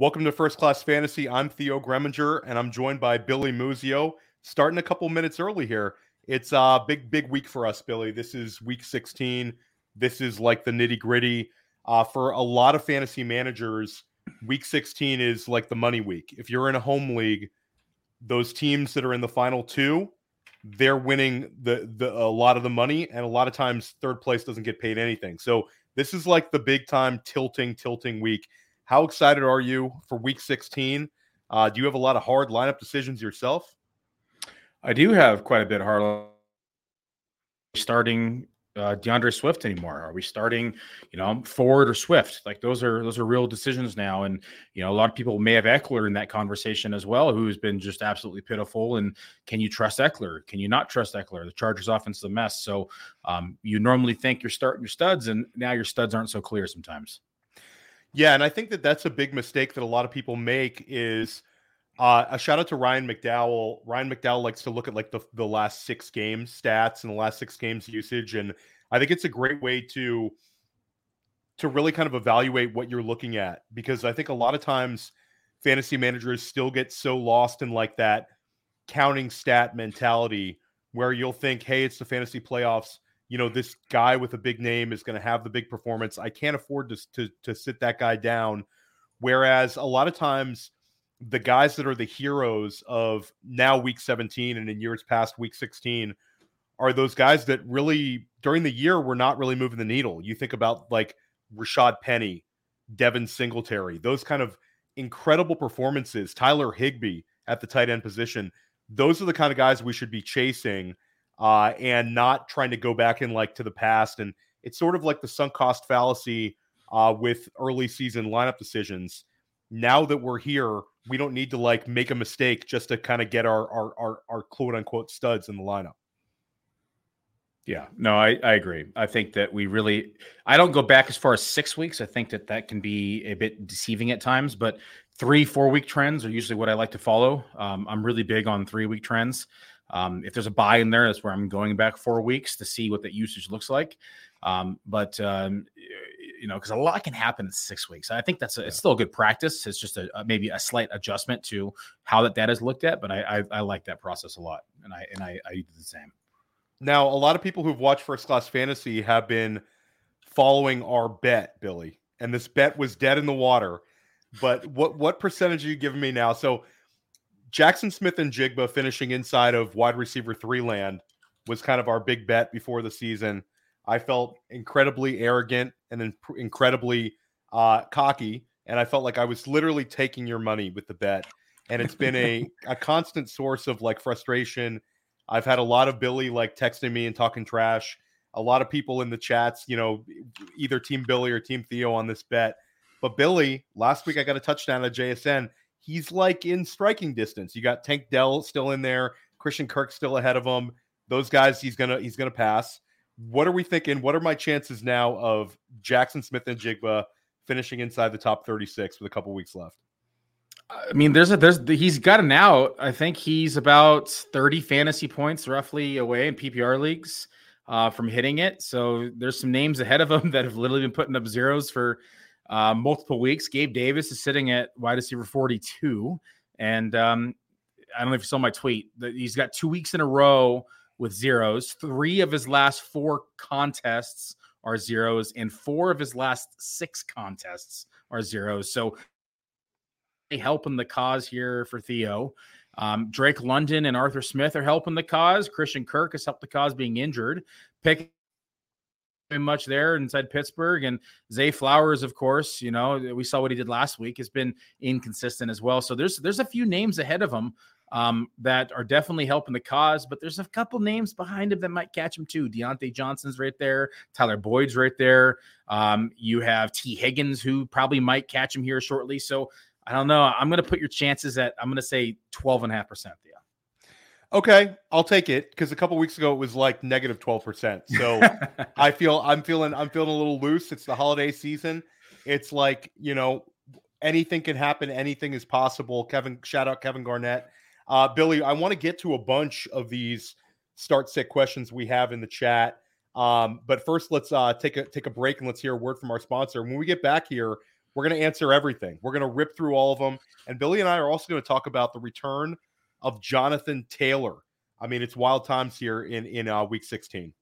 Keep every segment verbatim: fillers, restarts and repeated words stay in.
Welcome to First Class Fantasy. I'm Theo Gremminger, and I'm joined by Billy Muzio. Starting a couple minutes early here. It's a big, big week for us, Billy. This is week sixteen. This is like the nitty-gritty. Uh, for a lot of fantasy managers, week sixteen is like the money week. If you're in a home league, those teams that are in the final two, they're winning the, the a lot of the money, and a lot of times third place doesn't get paid anything. So this is like the big-time tilting, tilting week. How excited are you for week sixteen? Uh, do you have a lot of hard lineup decisions yourself? I do have quite a bit hard. Are we starting uh, DeAndre Swift anymore? Are we starting, you know, Ford or Swift? Like those are those are real decisions now. And, you know, a lot of people may have Eckler in that conversation as well, who's been just absolutely pitiful. And can you trust Eckler? Can you not trust Eckler? The Chargers offense is a mess. So um, you normally think you're starting your studs, and now your studs aren't so clear sometimes. Yeah, and I think that that's a big mistake that a lot of people make is uh, a shout out to Ryan McDowell. Ryan McDowell likes to look at like the, the last six games stats and the last six games usage. And I think it's a great way to, to really kind of evaluate what you're looking at, because I think a lot of times fantasy managers still get so lost in like that counting stat mentality where you'll think, hey, it's the fantasy playoffs. You know, this guy with a big name is going to have the big performance. I can't afford to, to to sit that guy down. Whereas a lot of times the guys that are the heroes of now week seventeen and in years past week sixteen are those guys that really during the year were not really moving the needle. You think about like Rashad Penny, Devin Singletary, those kind of incredible performances, Tyler Higbee at the tight end position. Those are the kind of guys we should be chasing. Uh, and not trying to go back in like to the past. And it's sort of like the sunk cost fallacy uh, with early season lineup decisions. Now that we're here, we don't need to like make a mistake just to kind of get our, our, our, our quote unquote studs in the lineup. Yeah, no, I, I agree. I think that we really, I don't go back as far as six weeks. I think that that can be a bit deceiving at times, but three, four week trends are usually what I like to follow. Um, I'm really big on three week trends. Um, if there's a buy in there, that's where I'm going back four weeks to see what that usage looks like. Um, but, um, you know, because a lot can happen in six weeks. I think that's a, yeah. It's still a good practice. It's just a, a maybe a slight adjustment to how that, that is looked at. But I, I, I like that process a lot. And I and I, I do the same. Now, a lot of people who've watched First Class Fantasy have been following our bet, Billy. And this bet was dead in the water. But what, what percentage are you giving me now? So Jaxon Smith-Njigba finishing inside of wide receiver three land was kind of our big bet before the season. I felt incredibly arrogant and in- incredibly uh, cocky, and I felt like I was literally taking your money with the bet. And it's been a, a constant source of like frustration. I've had a lot of Billy like texting me and talking trash. A lot of people in the chats, you know, either Team Billy or Team Theo on this bet. But Billy, last week I got a touchdown at J S N. He's like in striking distance. You got Tank Dell still in there. Christian Kirk still ahead of him. Those guys, he's going to, he's going to pass. What are we thinking? What are my chances now of Jaxon Smith-Njigba finishing inside the top thirty-six with a couple weeks left? I mean, there's a, there's, he's got an out. I think he's about thirty fantasy points roughly away in P P R leagues uh, from hitting it. So there's some names ahead of him that have literally been putting up zeros for Uh, multiple weeks. Gabe Davis is sitting at wide receiver forty-two. And um, I don't know if you saw my tweet that he's got two weeks in a row with zeros. Three of his last four contests are zeros, and four of his last six contests are zeros. So helping the cause here for Theo. Um, Drake London and Arthur Smith are helping the cause. Christian Kirk has helped the cause being injured. Pick much there inside Pittsburgh, and Zay Flowers, of course, you know, we saw what he did last week, has been inconsistent as well. So there's there's a few names ahead of him um, that are definitely helping the cause, but there's a couple names behind him that might catch him too. Deontay Johnson's right there. Tyler Boyd's right there. Um, you have Tee Higgins, who probably might catch him here shortly. So I don't know. I'm going to put your chances at, I'm going to say twelve and a half percent. Yeah. Okay, I'll take it, because a couple weeks ago it was like negative twelve percent. So I feel I'm feeling I'm feeling a little loose. It's the holiday season. It's like, you know, anything can happen. Anything is possible. Kevin, shout out Kevin Garnett. Uh, Billy, I want to get to a bunch of these start sit questions we have in the chat. Um, but first, let's uh, take a take a break and let's hear a word from our sponsor. When we get back here, we're going to answer everything. We're going to rip through all of them. And Billy and I are also going to talk about the return of Jonathan Taylor. I mean, it's wild times here in, in uh, week sixteen.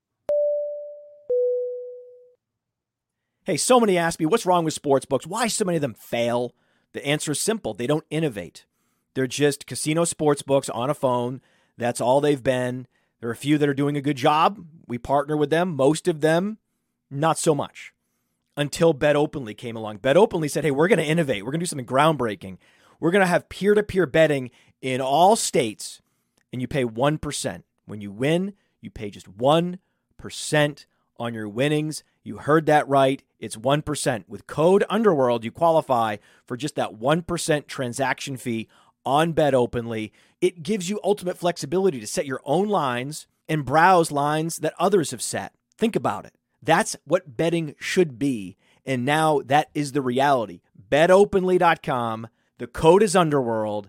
Hey, so many ask me, what's wrong with sports books? Why so many of them fail? The answer is simple. They don't innovate. They're just casino sports books on a phone. That's all they've been. There are a few that are doing a good job. We partner with them. Most of them, not so much. Until Bet Openly came along. Bet Openly said, hey, we're going to innovate. We're going to do something groundbreaking. We're going to have peer-to-peer betting in all states, and you pay one percent. When you win, you pay just one percent on your winnings. You heard that right. It's one percent. With code UNDERWORLD, you qualify for just that one percent transaction fee on Bet Openly. It gives you ultimate flexibility to set your own lines and browse lines that others have set. Think about it. That's what betting should be, and now that is the reality. bet openly dot com. The code is UNDERWORLD.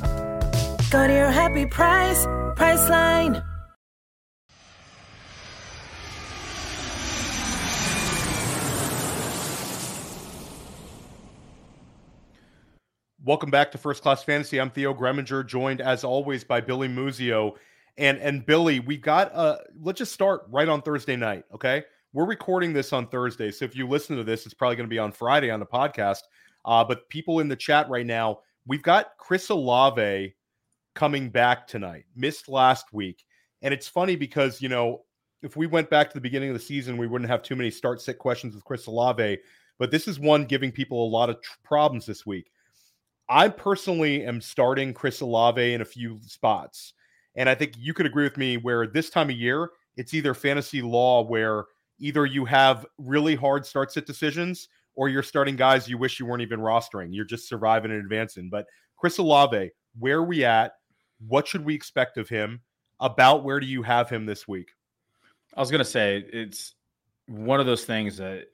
Go to your happy price, Priceline. Welcome back to First Class Fantasy. I'm Theo Gremminger, joined as always by Billy Muzio. And and Billy, we got uh let's just start right on Thursday night, okay? We're recording this on Thursday, so if you listen to this, it's probably going to be on Friday on the podcast. Uh, but people in the chat right now, we've got Chris Olave coming back tonight, missed last week. And it's funny because, you know, if we went back to the beginning of the season, we wouldn't have too many start-sit questions with Chris Olave. But this is one giving people a lot of tr- problems this week. I personally am starting Chris Olave in a few spots. And I think you could agree with me where this time of year, it's either fantasy law where either you have really hard start sit decisions or you're starting guys you wish you weren't even rostering. You're just surviving and advancing. But Chris Olave, where are we at? What should we expect of him? About where do you have him this week? I was going to say it's one of those things that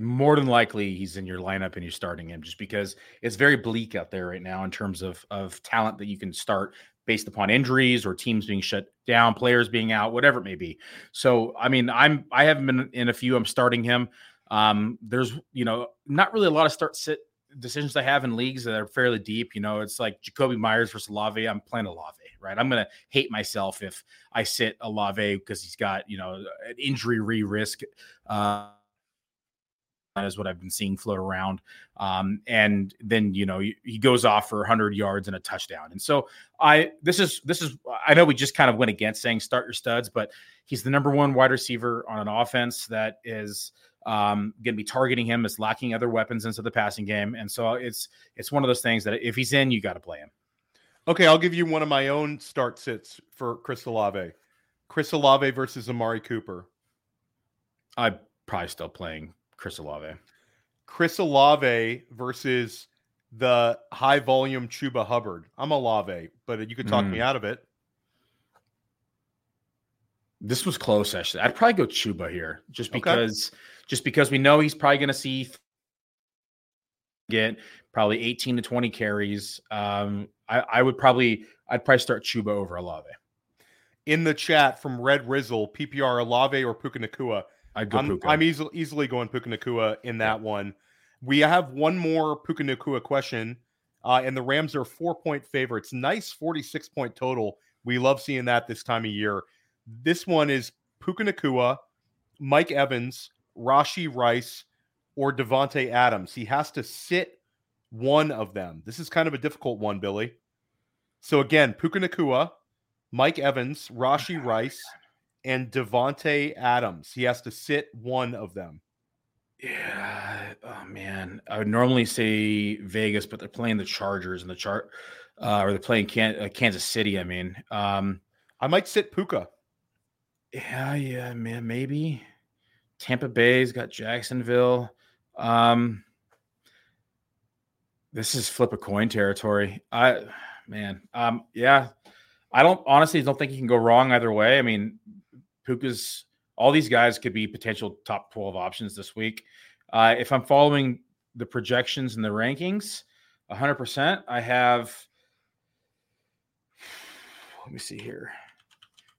more than likely he's in your lineup and you're starting him just because it's very bleak out there right now in terms of, of talent that you can start based upon injuries or teams being shut down, players being out, whatever it may be. So, I mean, I'm, I haven't been in a few, I'm starting him. Um, there's, you know, not really a lot of start sit decisions I have in leagues that are fairly deep. You know, it's like Jacoby Myers versus Olave. I'm playing Olave, right? I'm going to hate myself if I sit Olave because he's got, you know, an injury re-risk, uh, is what I've been seeing float around. Um, and then, you know, he goes off for one hundred yards and a touchdown. And so I, this is, this is, I know we just kind of went against saying start your studs, but he's the number one wide receiver on an offense that is um, going to be targeting him, is lacking other weapons into the passing game. And so it's, it's one of those things that if he's in, you got to play him. Okay. I'll give you one of my own start sits for Chris Olave, Chris Olave versus Amari Cooper. I'm probably still playing Chris Olave. Chris Olave versus the high volume Chuba Hubbard. I'm Olave, but you could talk mm. me out of it. This was close, actually. I'd probably go Chuba here, just because, okay. just because we know he's probably going to see get probably eighteen to twenty carries. Um, I, I would probably, I'd probably start Chuba over Olave. In the chat from Red Rizzle, P P R Olave or Puka Nacua. I'd go I'm, Puka. I'm easily, easily going Puka Nacua in that yeah. one. We have one more Puka Nacua question, uh, and the Rams are four-point favorites. Nice forty-six point total. We love seeing that this time of year. This one is Puka Nacua, Mike Evans, Rashee Rice, or Davante Adams. He has to sit one of them. This is kind of a difficult one, Billy. So again, Puka Nacua, Mike Evans, Rashee Rice, and Davante Adams. He has to sit one of them. Yeah. Oh man. I would normally say Vegas, but they're playing the Chargers and the chart, uh, or they're playing Can- uh, Kansas City. I mean, um, I might sit Puka. Yeah. Yeah, man. Maybe Tampa Bay's got Jacksonville. Um, this is flip a coin territory. I, man. Um, yeah. I don't honestly don't think you can go wrong either way. I mean, Puka's, all these guys could be potential top twelve options this week. Uh, if I'm following the projections and the rankings, one hundred percent, I have, let me see here.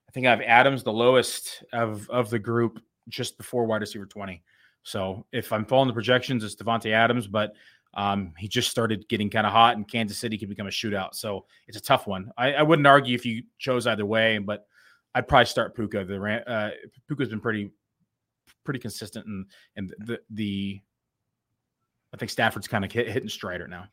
I think I have Adams the lowest of, of the group, just before wide receiver twenty. So if I'm following the projections, it's Davante Adams, but Um, he just started getting kind of hot, and Kansas City could become a shootout. So it's a tough one. I, I wouldn't argue if you chose either way, but I'd probably start Puka. The uh, Puka's been pretty, pretty consistent, and and the the I think Stafford's kind of hit, hitting stride right now.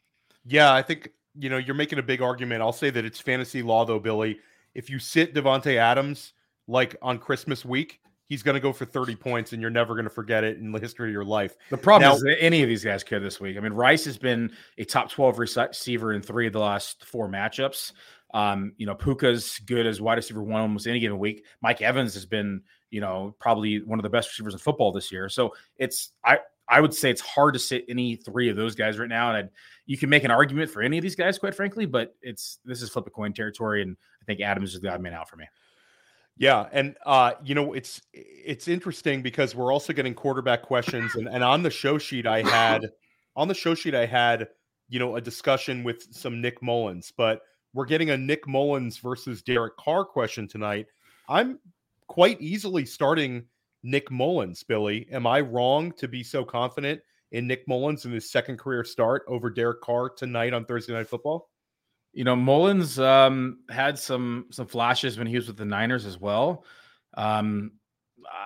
Yeah, I think you know you're making a big argument. I'll say that it's fantasy law though, Billy. If you sit Davante Adams like on Christmas week, he's going to go for thirty points, and you're never going to forget it in the history of your life. The problem now, is that any of these guys could this week. I mean, Rice has been a top twelve receiver in three of the last four matchups. Um, you know, Puka's good as wide receiver one almost any given week. Mike Evans has been, you know, probably one of the best receivers in football this year. So it's I I would say it's hard to sit any three of those guys right now. And I'd, you can make an argument for any of these guys, quite frankly, but it's this is flip a coin territory, and I think Adams is the odd man out for me. Yeah, and uh, you know it's it's interesting because we're also getting quarterback questions, and, and on the show sheet I had on the show sheet I had you know a discussion with some Nick Mullins, but we're getting a Nick Mullins versus Derek Carr question tonight. I'm quite easily starting Nick Mullins, Billy. Am I wrong to be so confident in Nick Mullins in his second career start over Derek Carr tonight on Thursday Night Football? You know, Mullins um, had some some flashes when he was with the Niners as well. Um,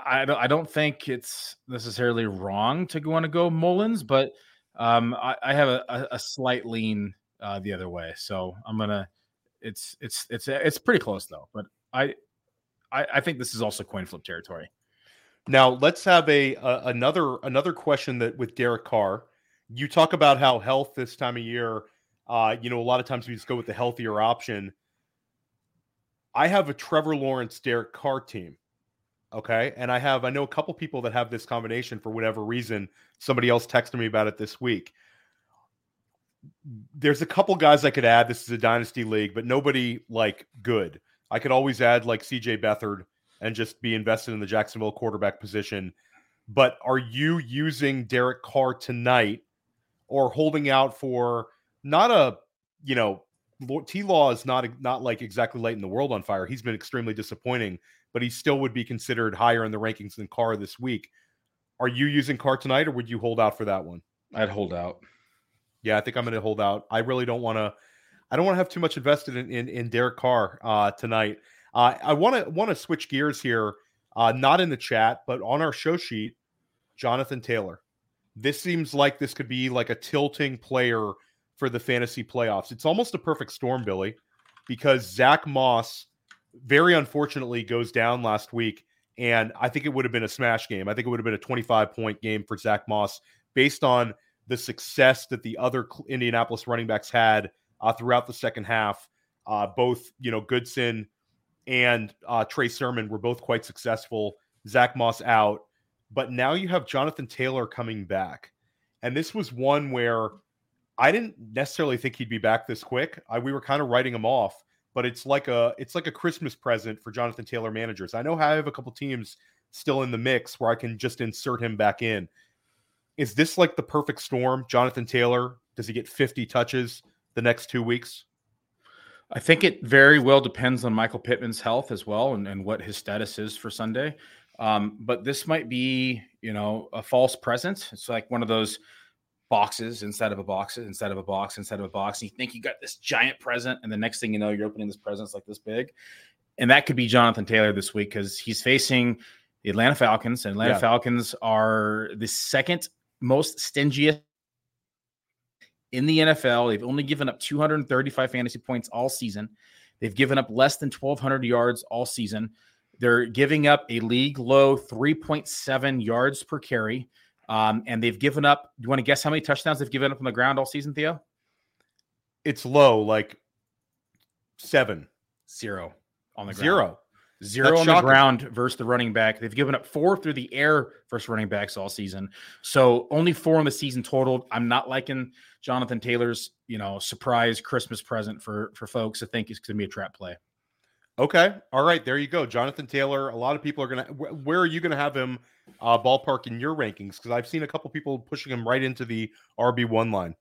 I don't I don't think it's necessarily wrong to want to go Mullins, but um, I, I have a, a slight lean uh, the other way. So I'm gonna it's it's it's it's pretty close though. But I I, I think this is also coin flip territory. Now let's have a, a another another question that with Derek Carr. You talk about how health this time of year. Uh, you know, a lot of times we just go with the healthier option. I have a Trevor Lawrence, Derek Carr team. Okay. And I have, I know a couple people that have this combination for whatever reason. Somebody else texted me about it this week. There's a couple guys I could add. This is a dynasty league, but nobody like good. I could always add like C J Beathard and just be invested in the Jacksonville quarterback position. But are you using Derek Carr tonight or holding out for, Not a, you know, T-Law is not a, not like exactly lighting the world on fire. He's been extremely disappointing, but he still would be considered higher in the rankings than Carr this week. Are you using Carr tonight, or would you hold out for that one? I'd hold out. Yeah, I think I'm going to hold out. I really don't want to. I don't want to have too much invested in in, in Derek Carr uh, tonight. Uh, I want to want to switch gears here, uh, not in the chat, but on our show sheet, Jonathan Taylor. this seems like this could be like a tilting player for the fantasy playoffs. It's almost a perfect storm, Billy, because Zach Moss very unfortunately goes down last week, and I think it would have been a smash game. I think it would have been a twenty-five point game for Zach Moss based on the success that the other Indianapolis running backs had uh, throughout the second half. Uh, both, you know, Goodson and uh, Trey Sermon were both quite successful. Zach Moss out. But now you have Jonathan Taylor coming back. And this was one where I didn't necessarily think he'd be back this quick. I, we were kind of writing him off, but it's like a it's like a Christmas present for Jonathan Taylor managers. I know I have a couple teams still in the mix where I can just insert him back in. Is this like the perfect storm? Jonathan Taylor, does he get fifty touches the next two weeks? I think it very well depends on Michael Pittman's health as well and, and what his status is for Sunday. Um, but this might be, you know, a false present. It's like one of those boxes inside of a box, inside of a box, inside of a box. And you think you got this giant present, and the next thing you know, you're opening this present's like this big. And that could be Jonathan Taylor this week because he's facing the Atlanta Falcons. And Atlanta yeah. Falcons are the second most stingiest in the N F L. They've only given up two hundred thirty-five fantasy points all season. They've given up less than twelve hundred yards all season. They're giving up a league low three point seven yards per carry. Um, and they've given up, do you want to guess how many touchdowns they've given up on the ground all season, Theo? It's low, like seven. Zero on the ground. Zero. Zero That's on shocking. The ground versus the running back. They've given up four through the air versus running backs all season. So only four on the season totaled. I'm not liking Jonathan Taylor's, you know, surprise Christmas present for, for folks. I think it's going to be a trap play. Okay. All right. There you go. Jonathan Taylor. A lot of people are going to, wh- where are you going to have him uh, ballpark in your rankings? Because I've seen a couple people pushing him right into the R B one line.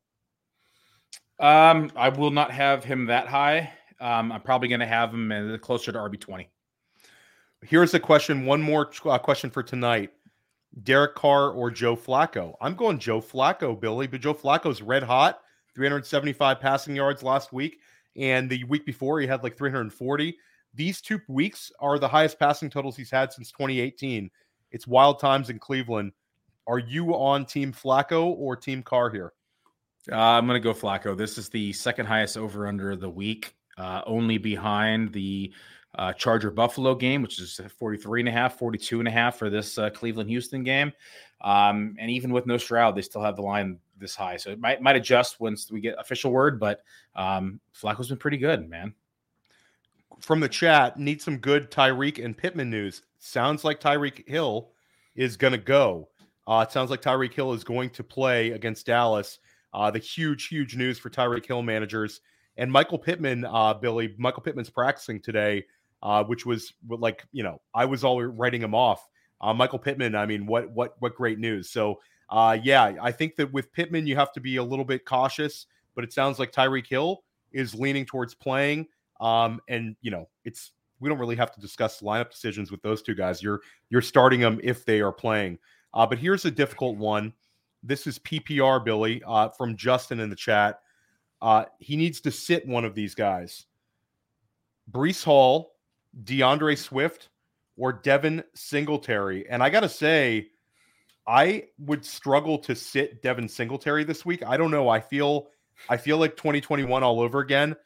Um, I will not have him that high. Um, I'm probably going to have him closer to R B twenty. Here's a question. One more uh, question for tonight. Derek Carr or Joe Flacco? I'm going Joe Flacco, Billy, but Joe Flacco's red hot. three hundred seventy-five passing yards last week. And the week before he had like three hundred forty. These two weeks are the highest passing totals he's had since twenty eighteen. It's wild times in Cleveland. Are you on team Flacco or team Carr here? Uh, I'm going to go Flacco. This is the second highest over under of the week, uh, only behind the Uh, Charger Buffalo game, which is forty-three and a half, forty-two and a half for this uh, Cleveland Houston game. Um, and even with no Stroud, they still have the line this high. So it might, might adjust once we get official word, but um, Flacco's been pretty good, man. From the chat, need some good Tyreek and Pittman news. Sounds like Tyreek Hill is going to go. Uh, it sounds like Tyreek Hill is going to play against Dallas. Uh, the huge, huge news for Tyreek Hill managers. And Michael Pittman, uh, Billy, Michael Pittman's practicing today. Uh, which was like, you know, I was all writing him off. Uh, Michael Pittman, I mean, what what what great news. So, uh, yeah, I think that with Pittman, you have to be a little bit cautious, but it sounds like Tyreek Hill is leaning towards playing. Um, and, you know, it's we don't really have to discuss lineup decisions with those two guys. You're you're starting them if they are playing. Uh, but here's a difficult one. This is P P R, Billy, uh, from Justin in the chat. Uh, he needs to sit one of these guys. Breece Hall, DeAndre Swift, or Devin Singletary. And I got to say, I would struggle to sit Devin Singletary this week. I don't know. I feel I feel like twenty twenty-one all over again.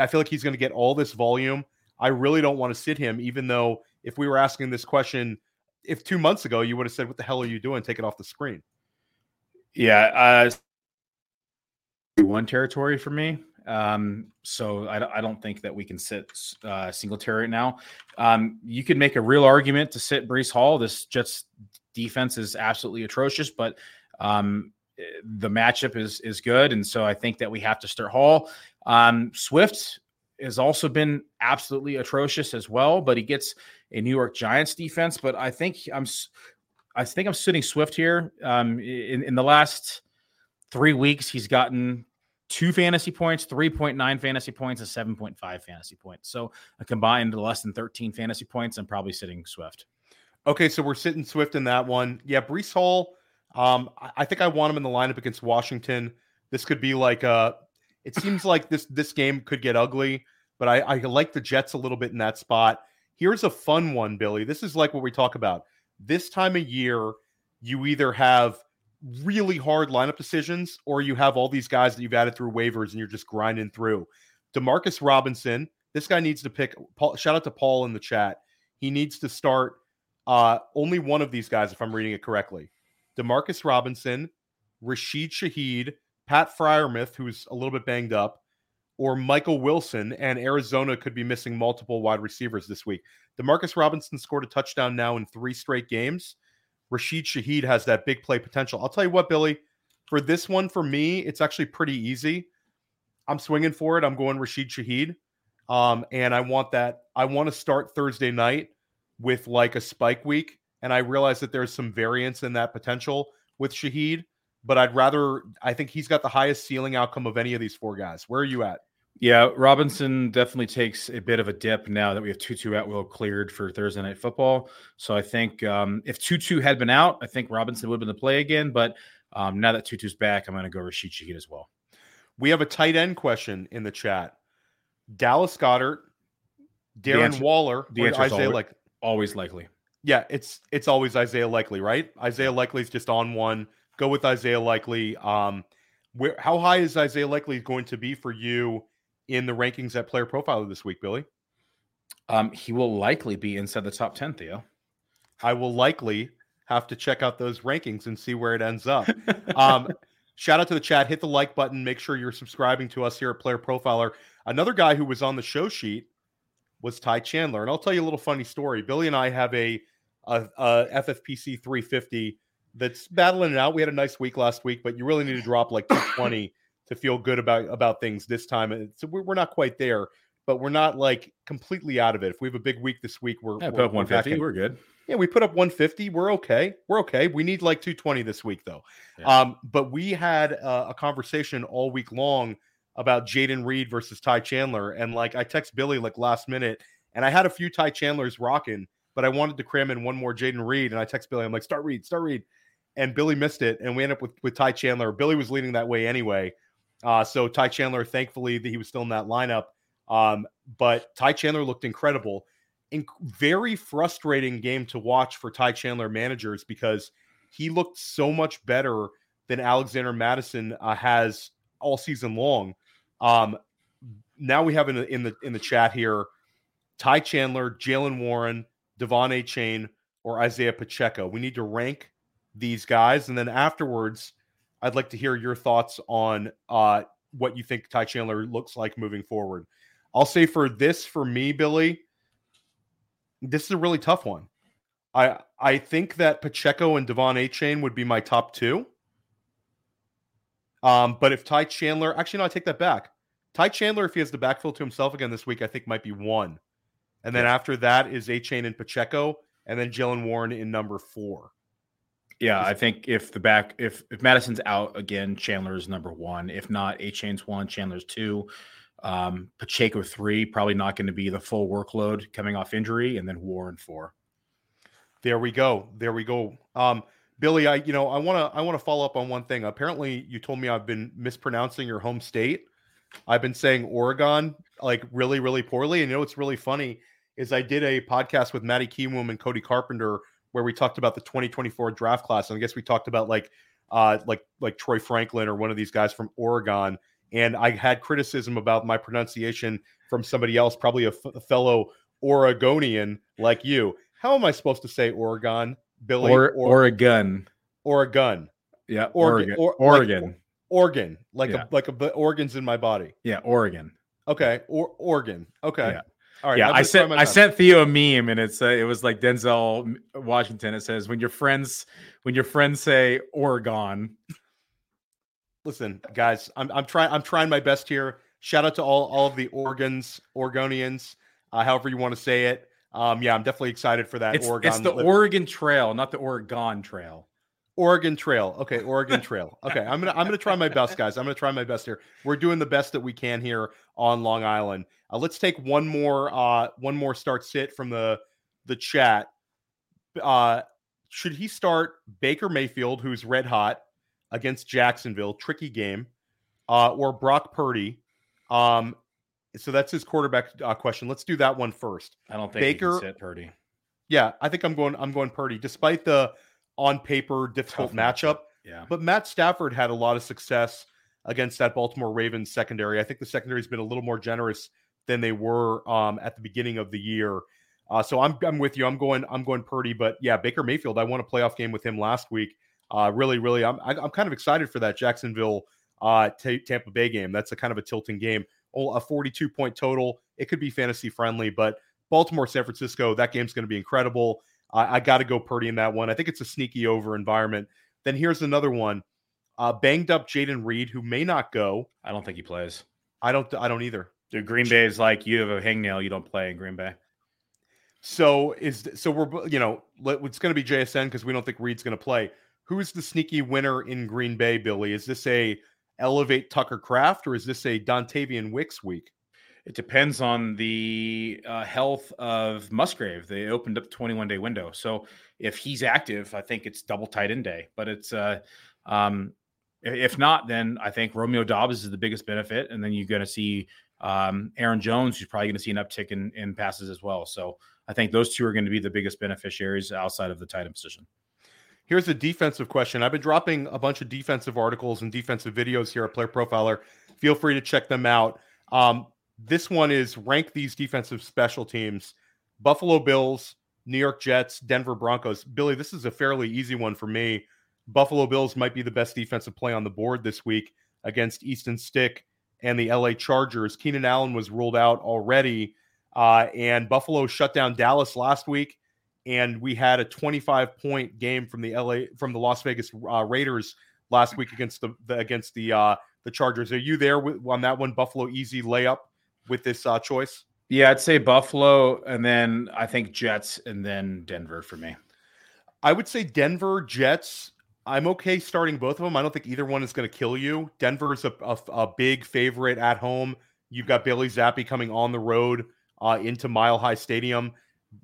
I feel like he's going to get all this volume. I really don't want to sit him, even though if we were asking this question, if two months ago, you would have said, what the hell are you doing? Take it off the screen. Yeah. Uh, one territory for me. Um, so I, I don't think that we can sit uh, Singletary right now. Um, you could make a real argument to sit Breece Hall. This Jets defense is absolutely atrocious, but um, the matchup is is good, and so I think that we have to start Hall. Um, Swift has also been absolutely atrocious as well, but he gets a New York Giants defense. But I think I'm I think I'm sitting Swift here. Um, in, in the last three weeks, he's gotten two fantasy points, three point nine fantasy points, and seven point five fantasy points. So a combined less than thirteen fantasy points. I'm probably sitting Swift. Okay, so we're sitting Swift in that one. Yeah, Breece Hall, um, I think I want him in the lineup against Washington. This could be like a – it seems like this this game could get ugly, but I, I like the Jets a little bit in that spot. Here's a fun one, Billy. This is like what we talk about. This time of year, you either have really hard lineup decisions, or you have all these guys that you've added through waivers and you're just grinding through. DeMarcus Robinson, this guy needs to pick. Paul, shout out to Paul in the chat. He needs to start uh, only one of these guys, if I'm reading it correctly. DeMarcus Robinson, Rashid Shaheed, Pat Freiermuth, who's a little bit banged up, or Michael Wilson, and Arizona could be missing multiple wide receivers this week. DeMarcus Robinson scored a touchdown now in three straight games. Rashid Shaheed has that big play potential. I'll tell you what, Billy, for this one, for me, it's actually pretty easy. I'm swinging for it. I'm going Rashid Shaheed. Um, and I want that. I want to start Thursday night with like a spike week. And I realize that there's some variance in that potential with Shaheed, but I'd rather, I think he's got the highest ceiling outcome of any of these four guys. Where are you at? Yeah, Robinson definitely takes a bit of a dip now that we have Tutu Atwell cleared for Thursday Night Football. So I think um, if Tutu had been out, I think Robinson would have been the play again. But um, now that Tutu's back, I'm going to go Rashid Shaheed as well. We have a tight end question in the chat. Dallas Goedert, Darren the answer, Waller, the or Isaiah always, Likely. Always Likely. Yeah, it's it's always Isaiah Likely, right? Isaiah Likely's just on one. Go with Isaiah Likely. Um, where, how high is Isaiah Likely going to be for you in the rankings at Player Profiler this week, Billy? Um, he will likely be inside the top ten, Theo. I will likely have to check out those rankings and see where it ends up. um, shout out to the chat. Hit the like button. Make sure you're subscribing to us here at Player Profiler. Another guy who was on the show sheet was Ty Chandler. And I'll tell you a little funny story. Billy and I have a, a, a F F P C three fifty that's battling it out. We had a nice week last week, but you really need to drop like two twenty to feel good about, about things this time. And so we're, we're not quite there, but we're not like completely out of it. If we have a big week this week, we're, yeah, we're put up one fifty. We're good. Yeah, we put up one fifty. We're okay. We're okay. We need like two twenty this week though. Yeah. Um, but we had uh, a conversation all week long about Jayden Reed versus Ty Chandler. And like, I text Billy like last minute and I had a few Ty Chandlers rocking, but I wanted to cram in one more Jayden Reed. And I text Billy, I'm like, start Reed, start Reed. And Billy missed it. And we ended up with, with Ty Chandler. Billy was leaning that way anyway. Uh, so Ty Chandler, thankfully that he was still in that lineup. Um, but Ty Chandler looked incredible. In- very frustrating game to watch for Ty Chandler managers because he looked so much better than Alexander Mattison uh, has all season long. Um, now we have in the, in the, in the chat here, Ty Chandler, Jalen Warren, Devon Chain, or Isaiah Pacheco. We need to rank these guys. And then afterwards, I'd like to hear your thoughts on uh, what you think Ty Chandler looks like moving forward. I'll say for this, for me, Billy, this is a really tough one. I I think that Pacheco and Devon Achane would be my top two. Um, but if Ty Chandler, actually, no, I take that back. Ty Chandler, if he has the backfield to himself again this week, I think might be one. And then yeah. after that is Achane and Pacheco, and then Jalen Warren in number four. Yeah, I think if the back, if if Madison's out again, Chandler's number one. If not, Achane's one, Chandler's two, um, Pacheco three, probably not going to be the full workload coming off injury, and then Warren four. There we go. There we go. Um, Billy, I you know I want to I want to follow up on one thing. Apparently, you told me I've been mispronouncing your home state. I've been saying Oregon like really really poorly. And you know what's really funny is I did a podcast with Maddie Keewoom and Cody Carpenter, where we talked about the twenty twenty-four draft class. And I guess we talked about like, uh, like, like Troy Franklin or one of these guys from Oregon. And I had criticism about my pronunciation from somebody else, probably a, f- a fellow Oregonian like you. How am I supposed to say Oregon, Billy? Or, or, Oregon. Oregon. Yeah. Oregon. Or, Oregon. Like, Oregon. Like, yeah. a, like a, the organs in my body. Yeah. Oregon. Okay. Or Oregon. Okay. Yeah. All right, yeah, I sent I sent Theo a meme, and it's uh, it was like Denzel Washington. It says when your friends when your friends say Oregon. Listen, guys, I'm I'm trying I'm trying my best here. Shout out to all all of the Oregons, Oregonians, uh, however you want to say it. Um, yeah, I'm definitely excited for that. It's, Oregon. It's the living. Oregon Trail, not the Oregon Trail. Oregon Trail. Okay, Oregon Trail. Okay, I'm gonna I'm gonna try my best, guys. I'm gonna try my best here. We're doing the best that we can here on Long Island. Uh, let's take one more uh, one more start sit from the the chat. Uh, should he start Baker Mayfield, who's red hot against Jacksonville, tricky game, uh, or Brock Purdy? Um, so that's his quarterback uh, question. Let's do that one first. I don't think Baker he can sit Purdy. Yeah, I think I'm going I'm going Purdy, despite the on paper difficult matchup. Yeah. But Matt Stafford had a lot of success against that Baltimore Ravens secondary. I think the secondary has been a little more generous than they were um, at the beginning of the year. Uh, so I'm I'm with you. I'm going I'm going Purdy, but yeah, Baker Mayfield. I won a playoff game with him last week. Uh, really, really, I'm I'm kind of excited for that Jacksonville uh, t- Tampa Bay game. That's a kind of a tilting game. Oh, a forty-two point total. It could be fantasy friendly, but Baltimore, San Francisco, that game's going to be incredible. Uh, I got to go Purdy in that one. I think it's a sneaky over environment. Then here's another one. Uh, banged up Jayden Reed, who may not go. I don't think he plays. I don't. I don't either. Dude, Green Bay is like, you have a hangnail. You don't play in Green Bay. So is so we're you know it's going to be J S N because we don't think Reed's going to play. Who is the sneaky winner in Green Bay, Billy? Is this a elevate Tucker Kraft or is this a Dontavian Wicks week? It depends on the uh, health of Musgrave. They opened up twenty-one day window, so if he's active, I think it's double tight end day. But it's uh, um, if not, then I think Romeo Dobbs is the biggest benefit, and then you're going to see um, Aaron Jones, who's probably going to see an uptick in, in passes as well. So I think those two are going to be the biggest beneficiaries outside of the tight end position. Here's a defensive question. I've been dropping a bunch of defensive articles and defensive videos here at Player Profiler. Feel free to check them out. Um, this one is rank these defensive special teams. Buffalo Bills, New York Jets, Denver Broncos. Billy, this is a fairly easy one for me. Buffalo Bills might be the best defensive play on the board this week against Easton Stick and the L A Chargers. Keenan Allen was ruled out already. Uh, and Buffalo shut down Dallas last week, and we had a twenty-five point game from the L A from the Las Vegas uh, Raiders last week against the, the against the uh, the Chargers. Are you there with, on that one? Buffalo easy layup with this uh, choice? Yeah, I'd say Buffalo, and then I think Jets, and then Denver for me. I would say Denver, Jets. I'm okay starting both of them. I don't think either one is going to kill you. Denver is a, a, a big favorite at home. You've got Bailey Zappi coming on the road. Uh, into Mile High Stadium,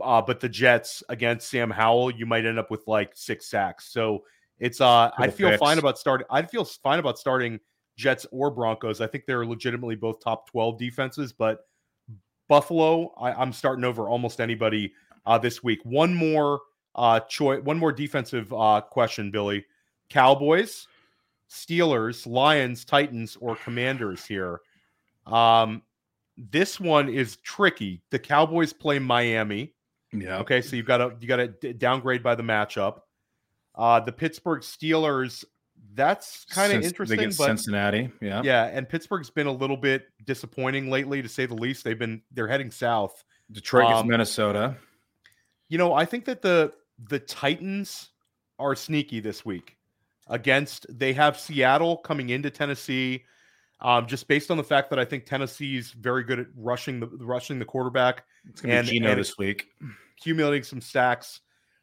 uh, but the Jets against Sam Howell, you might end up with like six sacks. So it's uh, I feel fix. fine about starting. I feel fine about starting Jets or Broncos. I think they're legitimately both top twelve defenses, but Buffalo, I, I'm starting over almost anybody uh, this week. One more uh, choice, one more defensive uh, question, Billy. Cowboys, Steelers, Lions, Titans, or Commanders here. Um. This one is tricky. The Cowboys play Miami. Yeah. Okay. So you've got to you got to downgrade by the matchup. Uh, the Pittsburgh Steelers. That's kind of interesting. They get but Cincinnati. Yeah. Yeah. And Pittsburgh's been a little bit disappointing lately, to say the least. They've been they're heading south. Detroit um, is Minnesota. You know, I think that the the Titans are sneaky this week. Against they have Seattle coming into Tennessee. Um, just based on the fact that I think Tennessee's very good at rushing the rushing the quarterback. It's going to be Geno this week. Accumulating some sacks.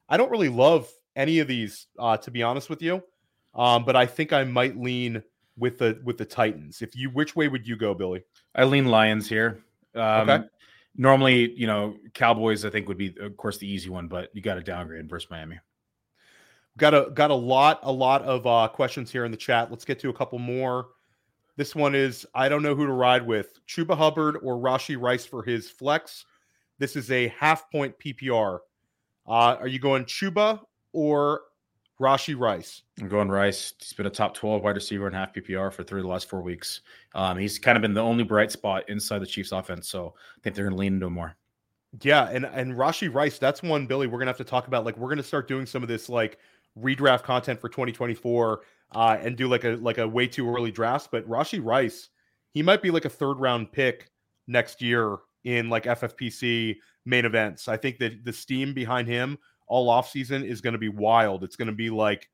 I don't really love any of these, uh, to be honest with you. Um, but I think I might lean with the with the Titans. If you, which way would you go, Billy? I lean Lions here. Um, okay. Normally, you know, Cowboys I think would be, of course, the easy one, but you got to downgrade versus Miami. Got a got a lot a lot of uh, questions here in the chat. Let's get to a couple more. This one is, I don't know who to ride with, Chuba Hubbard or Rashee Rice for his flex. This is a half-point P P R. Uh, are you going Chuba or Rashee Rice? I'm going Rice. He's been a top twelve wide receiver in half P P R for three of the last four weeks. Um, he's kind of been the only bright spot inside the Chiefs' offense, so I think they're going to lean into him more. Yeah, and, and Rashee Rice, that's one, Billy, we're going to have to talk about. Like, we're going to start doing some of this, like, redraft content for twenty twenty-four uh, and do like a like a way too early drafts. But Rashee Rice, he might be like a third round pick next year in like F F P C main events. I think that the steam behind him all offseason is going to be wild. It's going to be like,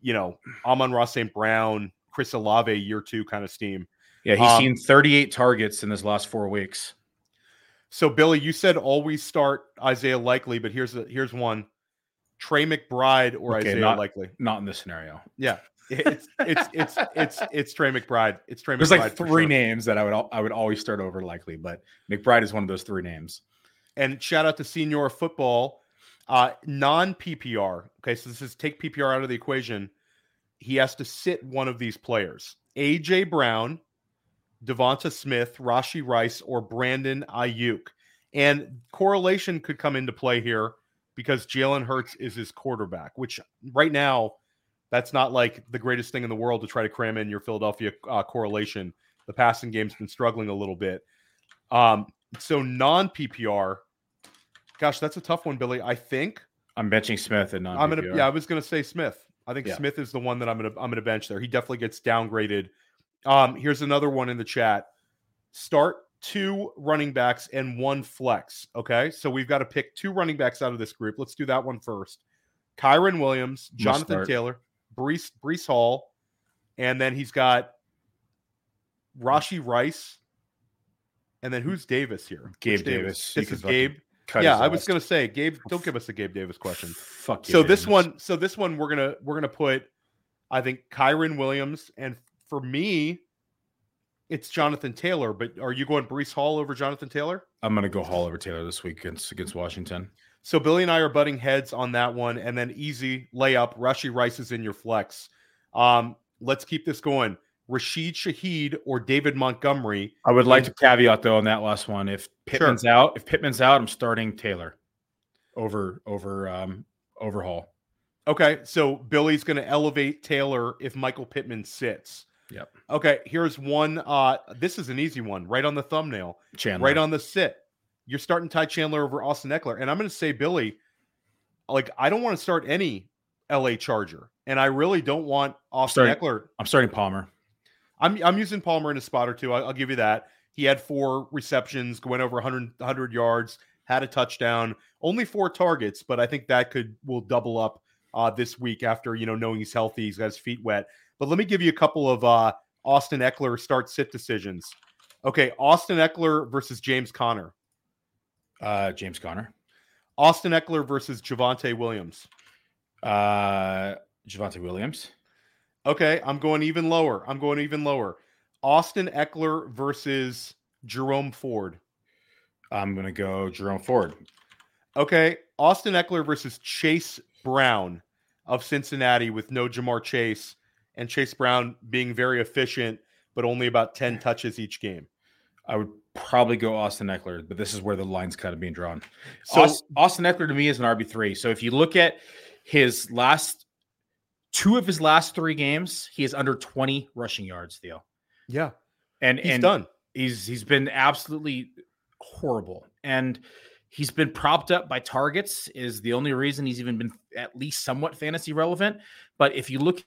you know, Amon-Ra Saint Brown, Chris Olave year two kind of steam. Yeah, he's um, seen thirty-eight targets in his last four weeks. So Billy, you said always start Isaiah Likely, but here's a, here's one. Trey McBride or okay, Isaiah not, Likely? Not in this scenario. Yeah, it's it's it's it's it's Trey McBride. It's Trey McBride. There's like three sure. names that I would I would always start over Likely, but McBride is one of those three names. And shout out to Senior Football, uh, non P P R. Okay, so this is take P P R out of the equation. He has to sit one of these players: A J Brown, Devonta Smith, Rashee Rice, or Brandon Ayuk. And correlation could come into play here, because Jalen Hurts is his quarterback, which right now that's not like the greatest thing in the world to try to cram in your Philadelphia uh, correlation. The passing game's been struggling a little bit. Um, so non-P P R, gosh, that's a tough one, Billy. I think I'm benching Smith and non. I'm gonna, yeah, I was gonna say Smith. I think yeah. Smith is the one that I'm gonna I'm gonna bench there. He definitely gets downgraded. Um, here's another one in the chat. Start two running backs and one flex. Okay, so we've got to pick two running backs out of this group. Let's do that one first. Kyren Williams, Jonathan Taylor, Breece, Breece Hall, and then he's got Rashee Rice, and then who's Davis here? Gabe Which Davis. Davis. This is Gabe. Yeah, I was going to say Gabe. Don't give us a Gabe Davis question. Fuck you. So this one, so this one, we're gonna we're gonna put, I think, Kyren Williams, and for me, it's Jonathan Taylor. But are you going Breece Hall over Jonathan Taylor? I'm gonna go Hall over Taylor this week against against Washington. So Billy and I are butting heads on that one, and then easy layup. Rashee Rice is in your flex. Um, let's keep this going. Rashid Shaheed or David Montgomery. I would like and, to caveat though on that last one. If Pittman's sure. out, if Pittman's out, I'm starting Taylor over over um, over Hall. Okay, so Billy's going to elevate Taylor if Michael Pittman sits. Yep. Okay, here's one. Uh, this is an easy one, right on the thumbnail, Chandler. Right on the sit. You're starting Ty Chandler over Austin Eckler, and I'm going to say Billy, like I don't want to start any L A Charger, and I really don't want Austin starting, Eckler. I'm starting Palmer. I'm I'm using Palmer in a spot or two. I'll, I'll give you that. He had four receptions, went over one hundred, one hundred yards, had a touchdown, only four targets, but I think that could will double up uh, this week after, you know, knowing he's healthy, he's got his feet wet. But let me give you a couple of uh, Austin Eckler start-sit decisions. Okay, Austin Eckler versus James Conner. Uh, James Conner. Austin Eckler versus Javonte Williams. Uh, Javonte Williams. Okay, I'm going even lower. I'm going even lower. Austin Eckler versus Jerome Ford. I'm going to go Jerome Ford. Okay, Austin Eckler versus Chase Brown of Cincinnati with no Jamar Chase, and Chase Brown being very efficient, but only about ten touches each game. I would probably go Austin Eckler, but this is where the line's kind of being drawn. So Austin, Austin Eckler to me is an R B three. So if you look at his last Two of his last three games, he is under twenty rushing yards, Theo. Yeah. And he's and done. He's he's been absolutely horrible. And he's been propped up by targets, is the only reason he's even been at least somewhat fantasy relevant. But if you look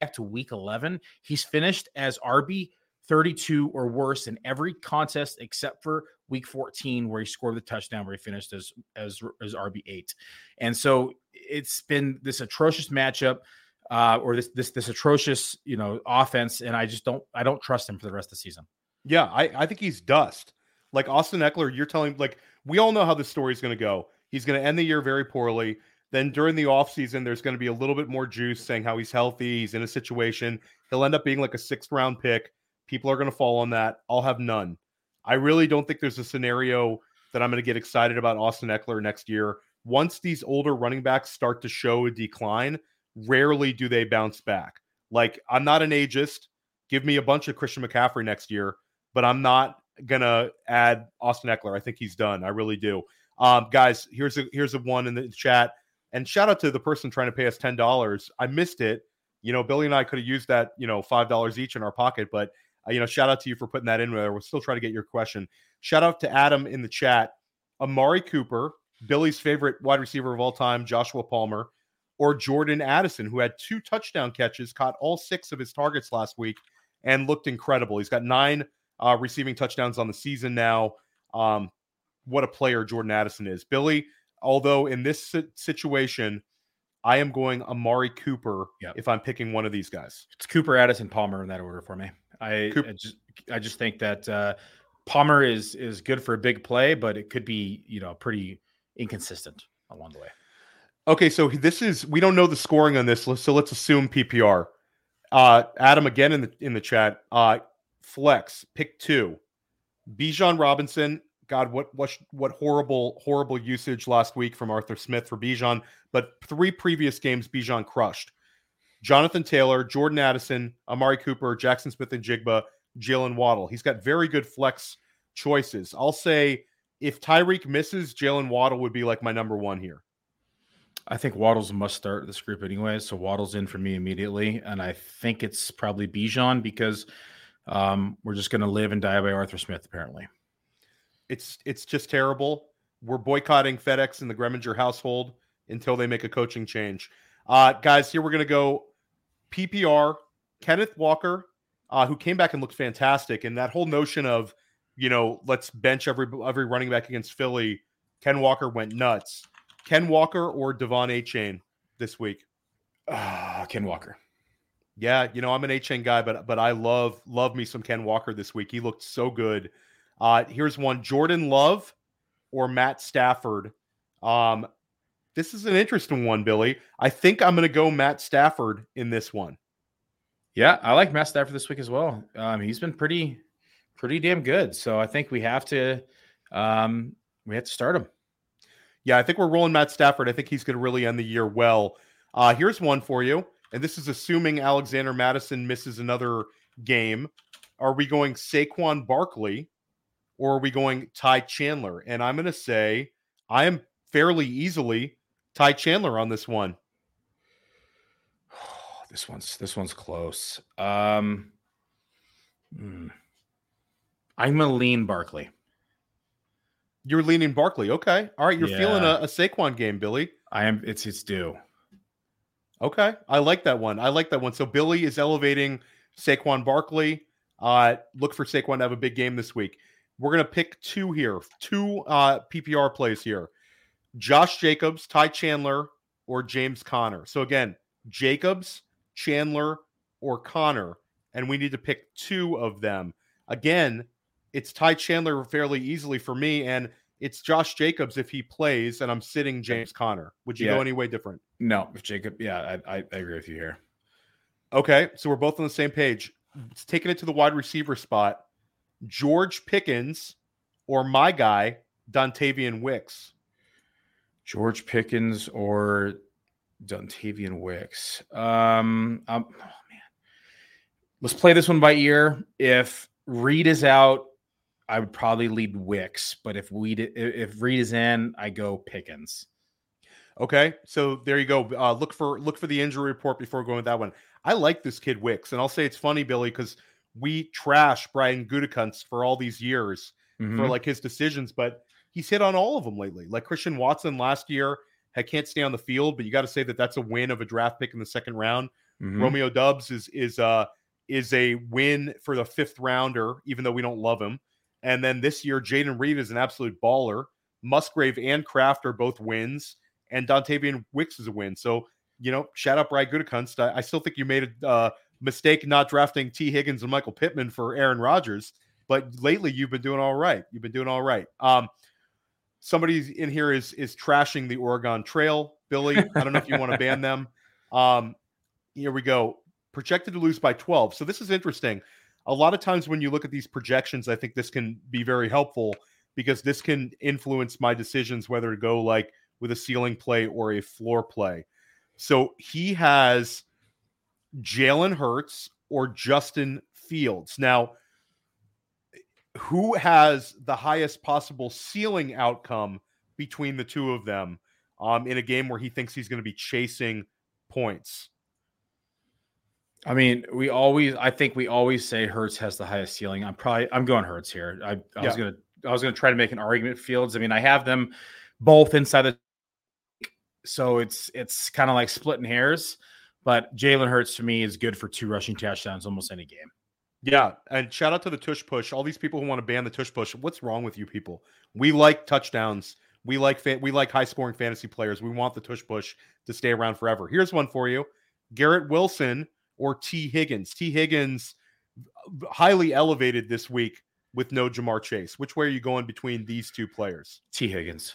back to week eleven, he's finished as R B thirty-two or worse in every contest except for week fourteen, where he scored the touchdown, where he finished as as, as R B eight. And so it's been this atrocious matchup uh, or this this this atrocious, you know, offense. And I just don't I don't trust him for the rest of the season. Yeah, I, I think he's dust. Like Austin Eckler, you're telling like we all know how this story is going to go. He's going to end the year very poorly. Then during the offseason, there's going to be a little bit more juice saying how he's healthy. He's in a situation. He'll end up being like a sixth round pick. People are going to fall on that. I'll have none. I really don't think there's a scenario that I'm going to get excited about Austin Eckler next year. Once these older running backs start to show a decline, rarely do they bounce back. Like, I'm not an ageist. Give me a bunch of Christian McCaffrey next year, but I'm not going to add Austin Eckler. I think he's done. I really do. Um, guys, here's a, here's a one in the chat. And shout out to the person trying to pay us ten dollars. I missed it. You know, Billy and I could have used that, you know, five dollars each in our pocket, but you know, shout out to you for putting that in there. We'll still try to get your question. Shout out to Adam in the chat. Amari Cooper, Billy's favorite wide receiver of all time, Joshua Palmer, or Jordan Addison, who had two touchdown catches, caught all six of his targets last week, and looked incredible. He's got nine uh, receiving touchdowns on the season now. Um, what a player Jordan Addison is. Billy, although in this situation, I am going Amari Cooper yep. if I'm picking one of these guys. It's Cooper, Addison, Palmer in that order for me. I, I just I just think that uh, Palmer is is good for a big play, but it could be, you know, pretty inconsistent along the way. Okay, so this is we don't know the scoring on this, so let's assume P P R. Uh, Adam again in the in the chat. Uh, flex pick two, Bijan Robinson. God, what what what horrible horrible usage last week from Arthur Smith for Bijan, but three previous games Bijan crushed. Jonathan Taylor, Jordan Addison, Amari Cooper, Jaxon Smith-Njigba, Jalen Waddle. He's got very good flex choices. I'll say if Tyreek misses, Jalen Waddle would be like my number one here. I think Waddles must start this group anyway, so Waddle's in for me immediately, and I think it's probably Bijan because um, we're just going to live and die by Arthur Smith, apparently. It's it's just terrible. We're boycotting FedEx and the Gremminger household until they make a coaching change. Uh, guys, here we're going to go P P R. Kenneth Walker, uh, who came back and looked fantastic, and that whole notion of, you know, let's bench every every running back against Philly, Ken Walker went nuts. Ken Walker or Devon Achane this week? Uh, Ken Walker. Yeah, you know, I'm an Achane guy, but but I love, love me some Ken Walker this week. He looked so good. Uh, here's one, Jordan Love or Matt Stafford. Um, this is an interesting one, Billy. I think I'm going to go Matt Stafford in this one. Yeah, I like Matt Stafford this week as well. Um, he's been pretty pretty damn good. So I think we have to um, we have to start him. Yeah, I think we're rolling Matt Stafford. I think he's going to really end the year well. Uh, here's one for you, and this is assuming Alexander Mattison misses another game. Are we going Saquon Barkley or are we going Ty Chandler? And I'm going to say I am fairly easily Ty Chandler on this one. This one's this one's close. Um, hmm. I'm gonna lean Barkley. You're leaning Barkley, okay? All right, you're yeah. feeling a, a Saquon game, Billy. I am. It's it's due. Okay, I like that one. I like that one. So Billy is elevating Saquon Barkley. Uh, look for Saquon to have a big game this week. We're gonna pick two here, two uh, P P R plays here: Josh Jacobs, Ty Chandler, or James Conner. So again, Jacobs, Chandler, or Connor, and we need to pick two of them. Again, it's Ty Chandler fairly easily for me, and it's Josh Jacobs if he plays, and I'm sitting James Connor. Would you yeah. go any way different? No, if Jacob, yeah, I, I, I agree with you here. Okay, so we're both on the same page. It's taking it to the wide receiver spot. George Pickens or my guy, Dontavian Wicks? George Pickens or Dontavian Wicks. Um, um, oh man, let's play this one by ear. If Reed is out, I would probably lead Wicks, but if we if Reed is in, I go Pickens. Okay, so there you go. Uh, look for look for the injury report before going with that one. I like this kid Wicks, and I'll say it's funny, Billy, because we trash Brian Gutekunst for all these years mm-hmm. for like his decisions, but he's hit on all of them lately. Like Christian Watson last year. I can't stay on the field, but you got to say that that's a win of a draft pick in the second round. Mm-hmm. Romeo Doubs is is uh, is a win for the fifth rounder, even though we don't love him. And then this year, Jayden Reed is an absolute baller. Musgrave and Kraft are both wins, and Dontavian Wicks is a win. So, you know, shout out Brian Gutekunst. I, I still think you made a uh, mistake not drafting Tee Higgins and Michael Pittman for Aaron Rodgers, but lately you've been doing all right. You've been doing all right. Um, Somebody in here is is trashing the Oregon Trail, Billy. I don't know if you want to ban them. Um, here we go. Projected to lose by twelve. So this is interesting. A lot of times when you look at these projections, I think this can be very helpful because this can influence my decisions whether to go like with a ceiling play or a floor play. So he has Jalen Hurts or Justin Fields. Now, who has the highest possible ceiling outcome between the two of them um, in a game where he thinks he's going to be chasing points? I mean, we always, I think we always say Hurts has the highest ceiling. I'm probably, I'm going Hurts here. I, I yeah. was going to, I was going to try to make an argument Fields. I mean, I have them both inside the, so it's, it's kind of like splitting hairs, but Jalen Hurts to me is good for two rushing touchdowns, almost any game. Yeah, and shout out to the tush push. All these people who want to ban the tush push, what's wrong with you people? We like touchdowns. We like fa- we like high-scoring fantasy players. We want the tush push to stay around forever. Here's one for you. Garrett Wilson or Tee Higgins? Tee Higgins highly elevated this week with no Jamar Chase. Which way are you going between these two players? Tee Higgins.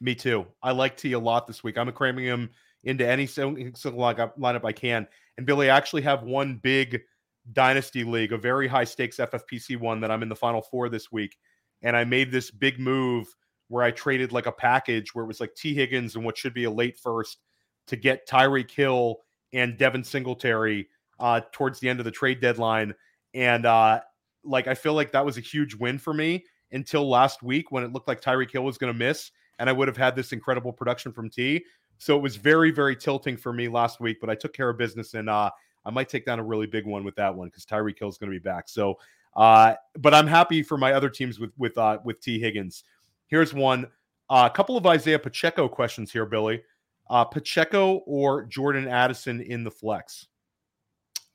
Me too. I like Tee a lot this week. I'm cramming him into any single lineup I can. And, Billy, I actually have one big – Dynasty League, a very high stakes F F P C one that I'm in the final four this week. And I made this big move where I traded like a package where it was like Tee Higgins and what should be a late first to get Tyreek Hill and Devin Singletary uh, towards the end of the trade deadline. And uh, like, I feel like that was a huge win for me until last week when it looked like Tyreek Hill was going to miss. And I would have had this incredible production from Tee. So it was very, very tilting for me last week, but I took care of business, and uh, I might take down a really big one with that one because Tyreek Hill is going to be back. So, uh, but I'm happy for my other teams with with uh, with Tee Higgins. Here's one. Uh, a couple of Isaiah Pacheco questions here, Billy. Uh, Pacheco or Jordan Addison in the flex?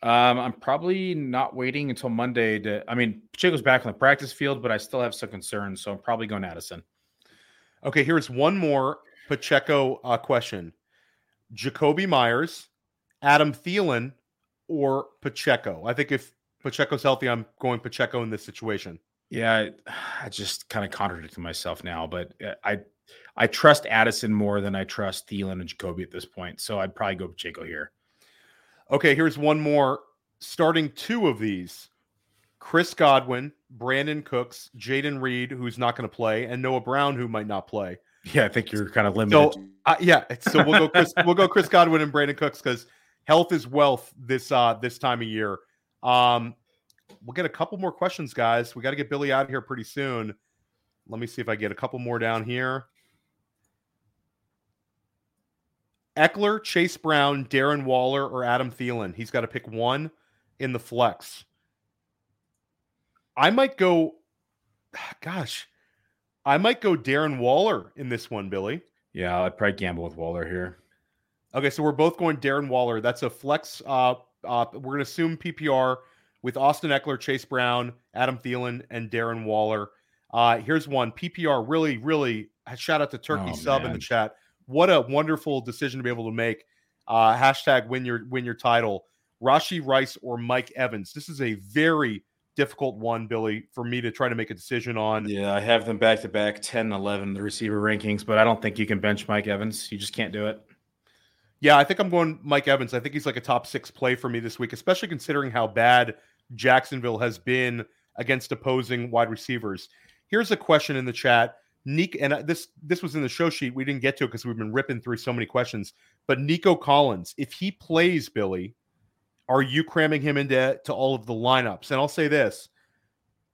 Um, I'm probably not waiting until Monday to, I mean, Pacheco's back on the practice field, but I still have some concerns. So I'm probably going Addison. Okay. Here's one more Pacheco uh, question. Jacoby Myers, Adam Thielen, or Pacheco? I think if Pacheco's healthy, I'm going Pacheco in this situation. Yeah. I, I just kind of contradicted myself now, but I, I trust Addison more than I trust Thielen and Jacoby at this point. So I'd probably go Pacheco here. Okay, here's one more. Starting two of these, Chris Godwin, Brandon Cooks, Jayden Reed, who's not going to play, and Noah Brown, who might not play. Yeah, I think you're kind of limited. So, uh, yeah, so we'll go Chris, we'll go Chris Godwin and Brandon Cooks because health is wealth this uh, this time of year. Um, we'll get a couple more questions, guys. We got to get Billy out of here pretty soon. Let me see if I get a couple more down here. Eckler, Chase Brown, Darren Waller, or Adam Thielen? He's got to pick one in the flex. I might go, gosh, I might go Darren Waller in this one, Billy. Yeah, I'd probably gamble with Waller here. Okay, so we're both going Darren Waller. That's a flex. Uh, uh, we're going to assume P P R with Austin Eckler, Chase Brown, Adam Thielen, and Darren Waller. Uh, here's one. P P R, really, really, shout out to Turkey oh, Sub man. in the chat. What a wonderful decision to be able to make. Uh, hashtag win your, win your title. Rashee Rice or Mike Evans? This is a very difficult one, Billy, for me to try to make a decision on. Yeah, I have them back-to-back, ten and eleven, the receiver rankings, but I don't think you can bench Mike Evans. You just can't do it. Yeah, I think I'm going Mike Evans. I think he's like a top six play for me this week, especially considering how bad Jacksonville has been against opposing wide receivers. Here's a question in the chat. Nick, and this this was in the show sheet. We didn't get to it because we've been ripping through so many questions. But Nico Collins, if he plays, Billy, are you cramming him into to all of the lineups? And I'll say this.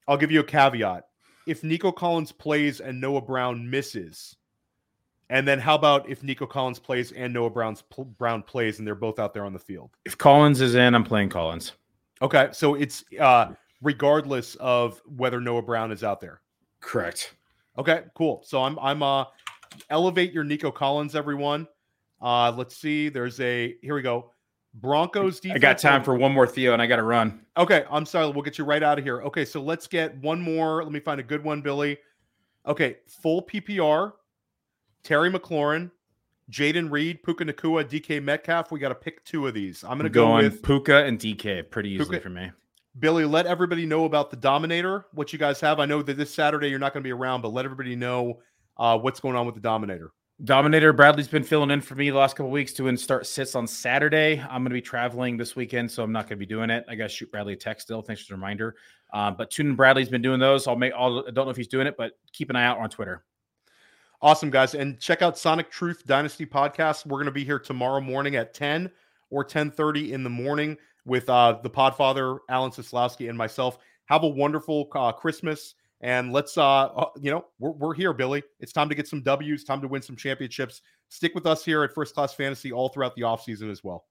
I'll give you a caveat. If Nico Collins plays and Noah Brown misses, and then how about if Nico Collins plays and Noah Brown's, Brown plays and they're both out there on the field? If Collins is in, I'm playing Collins. Okay, so it's uh, regardless of whether Noah Brown is out there. Correct. Okay, cool. So I'm I'm uh elevate your Nico Collins, everyone. Uh, let's see. There's a here we go. Broncos defense. I got time for one more Theo, and I got to run. Okay, I'm sorry. We'll get you right out of here. Okay, so let's get one more. Let me find a good one, Billy. Okay, full P P R. Terry McLaurin, Jayden Reed, Puka Nacua, D K Metcalf. We got to pick two of these. I'm gonna I'm go with Puka and D K. Pretty easily Puka. for me. Billy, let everybody know about the Dominator, what you guys have. I know that this Saturday you're not going to be around, but let everybody know uh, what's going on with the Dominator. Dominator, Bradley's been filling in for me the last couple of weeks doing start sits on Saturday. I'm going to be traveling this weekend, so I'm not going to be doing it. I got to shoot Bradley a text still. Thanks for the reminder. Uh, but Tune Bradley's been doing those. I'll make. I'll, I don't know if he's doing it, but keep an eye out on Twitter. Awesome, guys. And check out Sonic Truth Dynasty Podcast. We're going to be here tomorrow morning at ten or ten thirty in the morning with uh, the Podfather, Alan Soslowski, and myself. Have a wonderful uh, Christmas, and let's, uh, uh, you know, we're, we're here, Billy. It's time to get some W's, time to win some championships. Stick with us here at First Class Fantasy all throughout the offseason as well.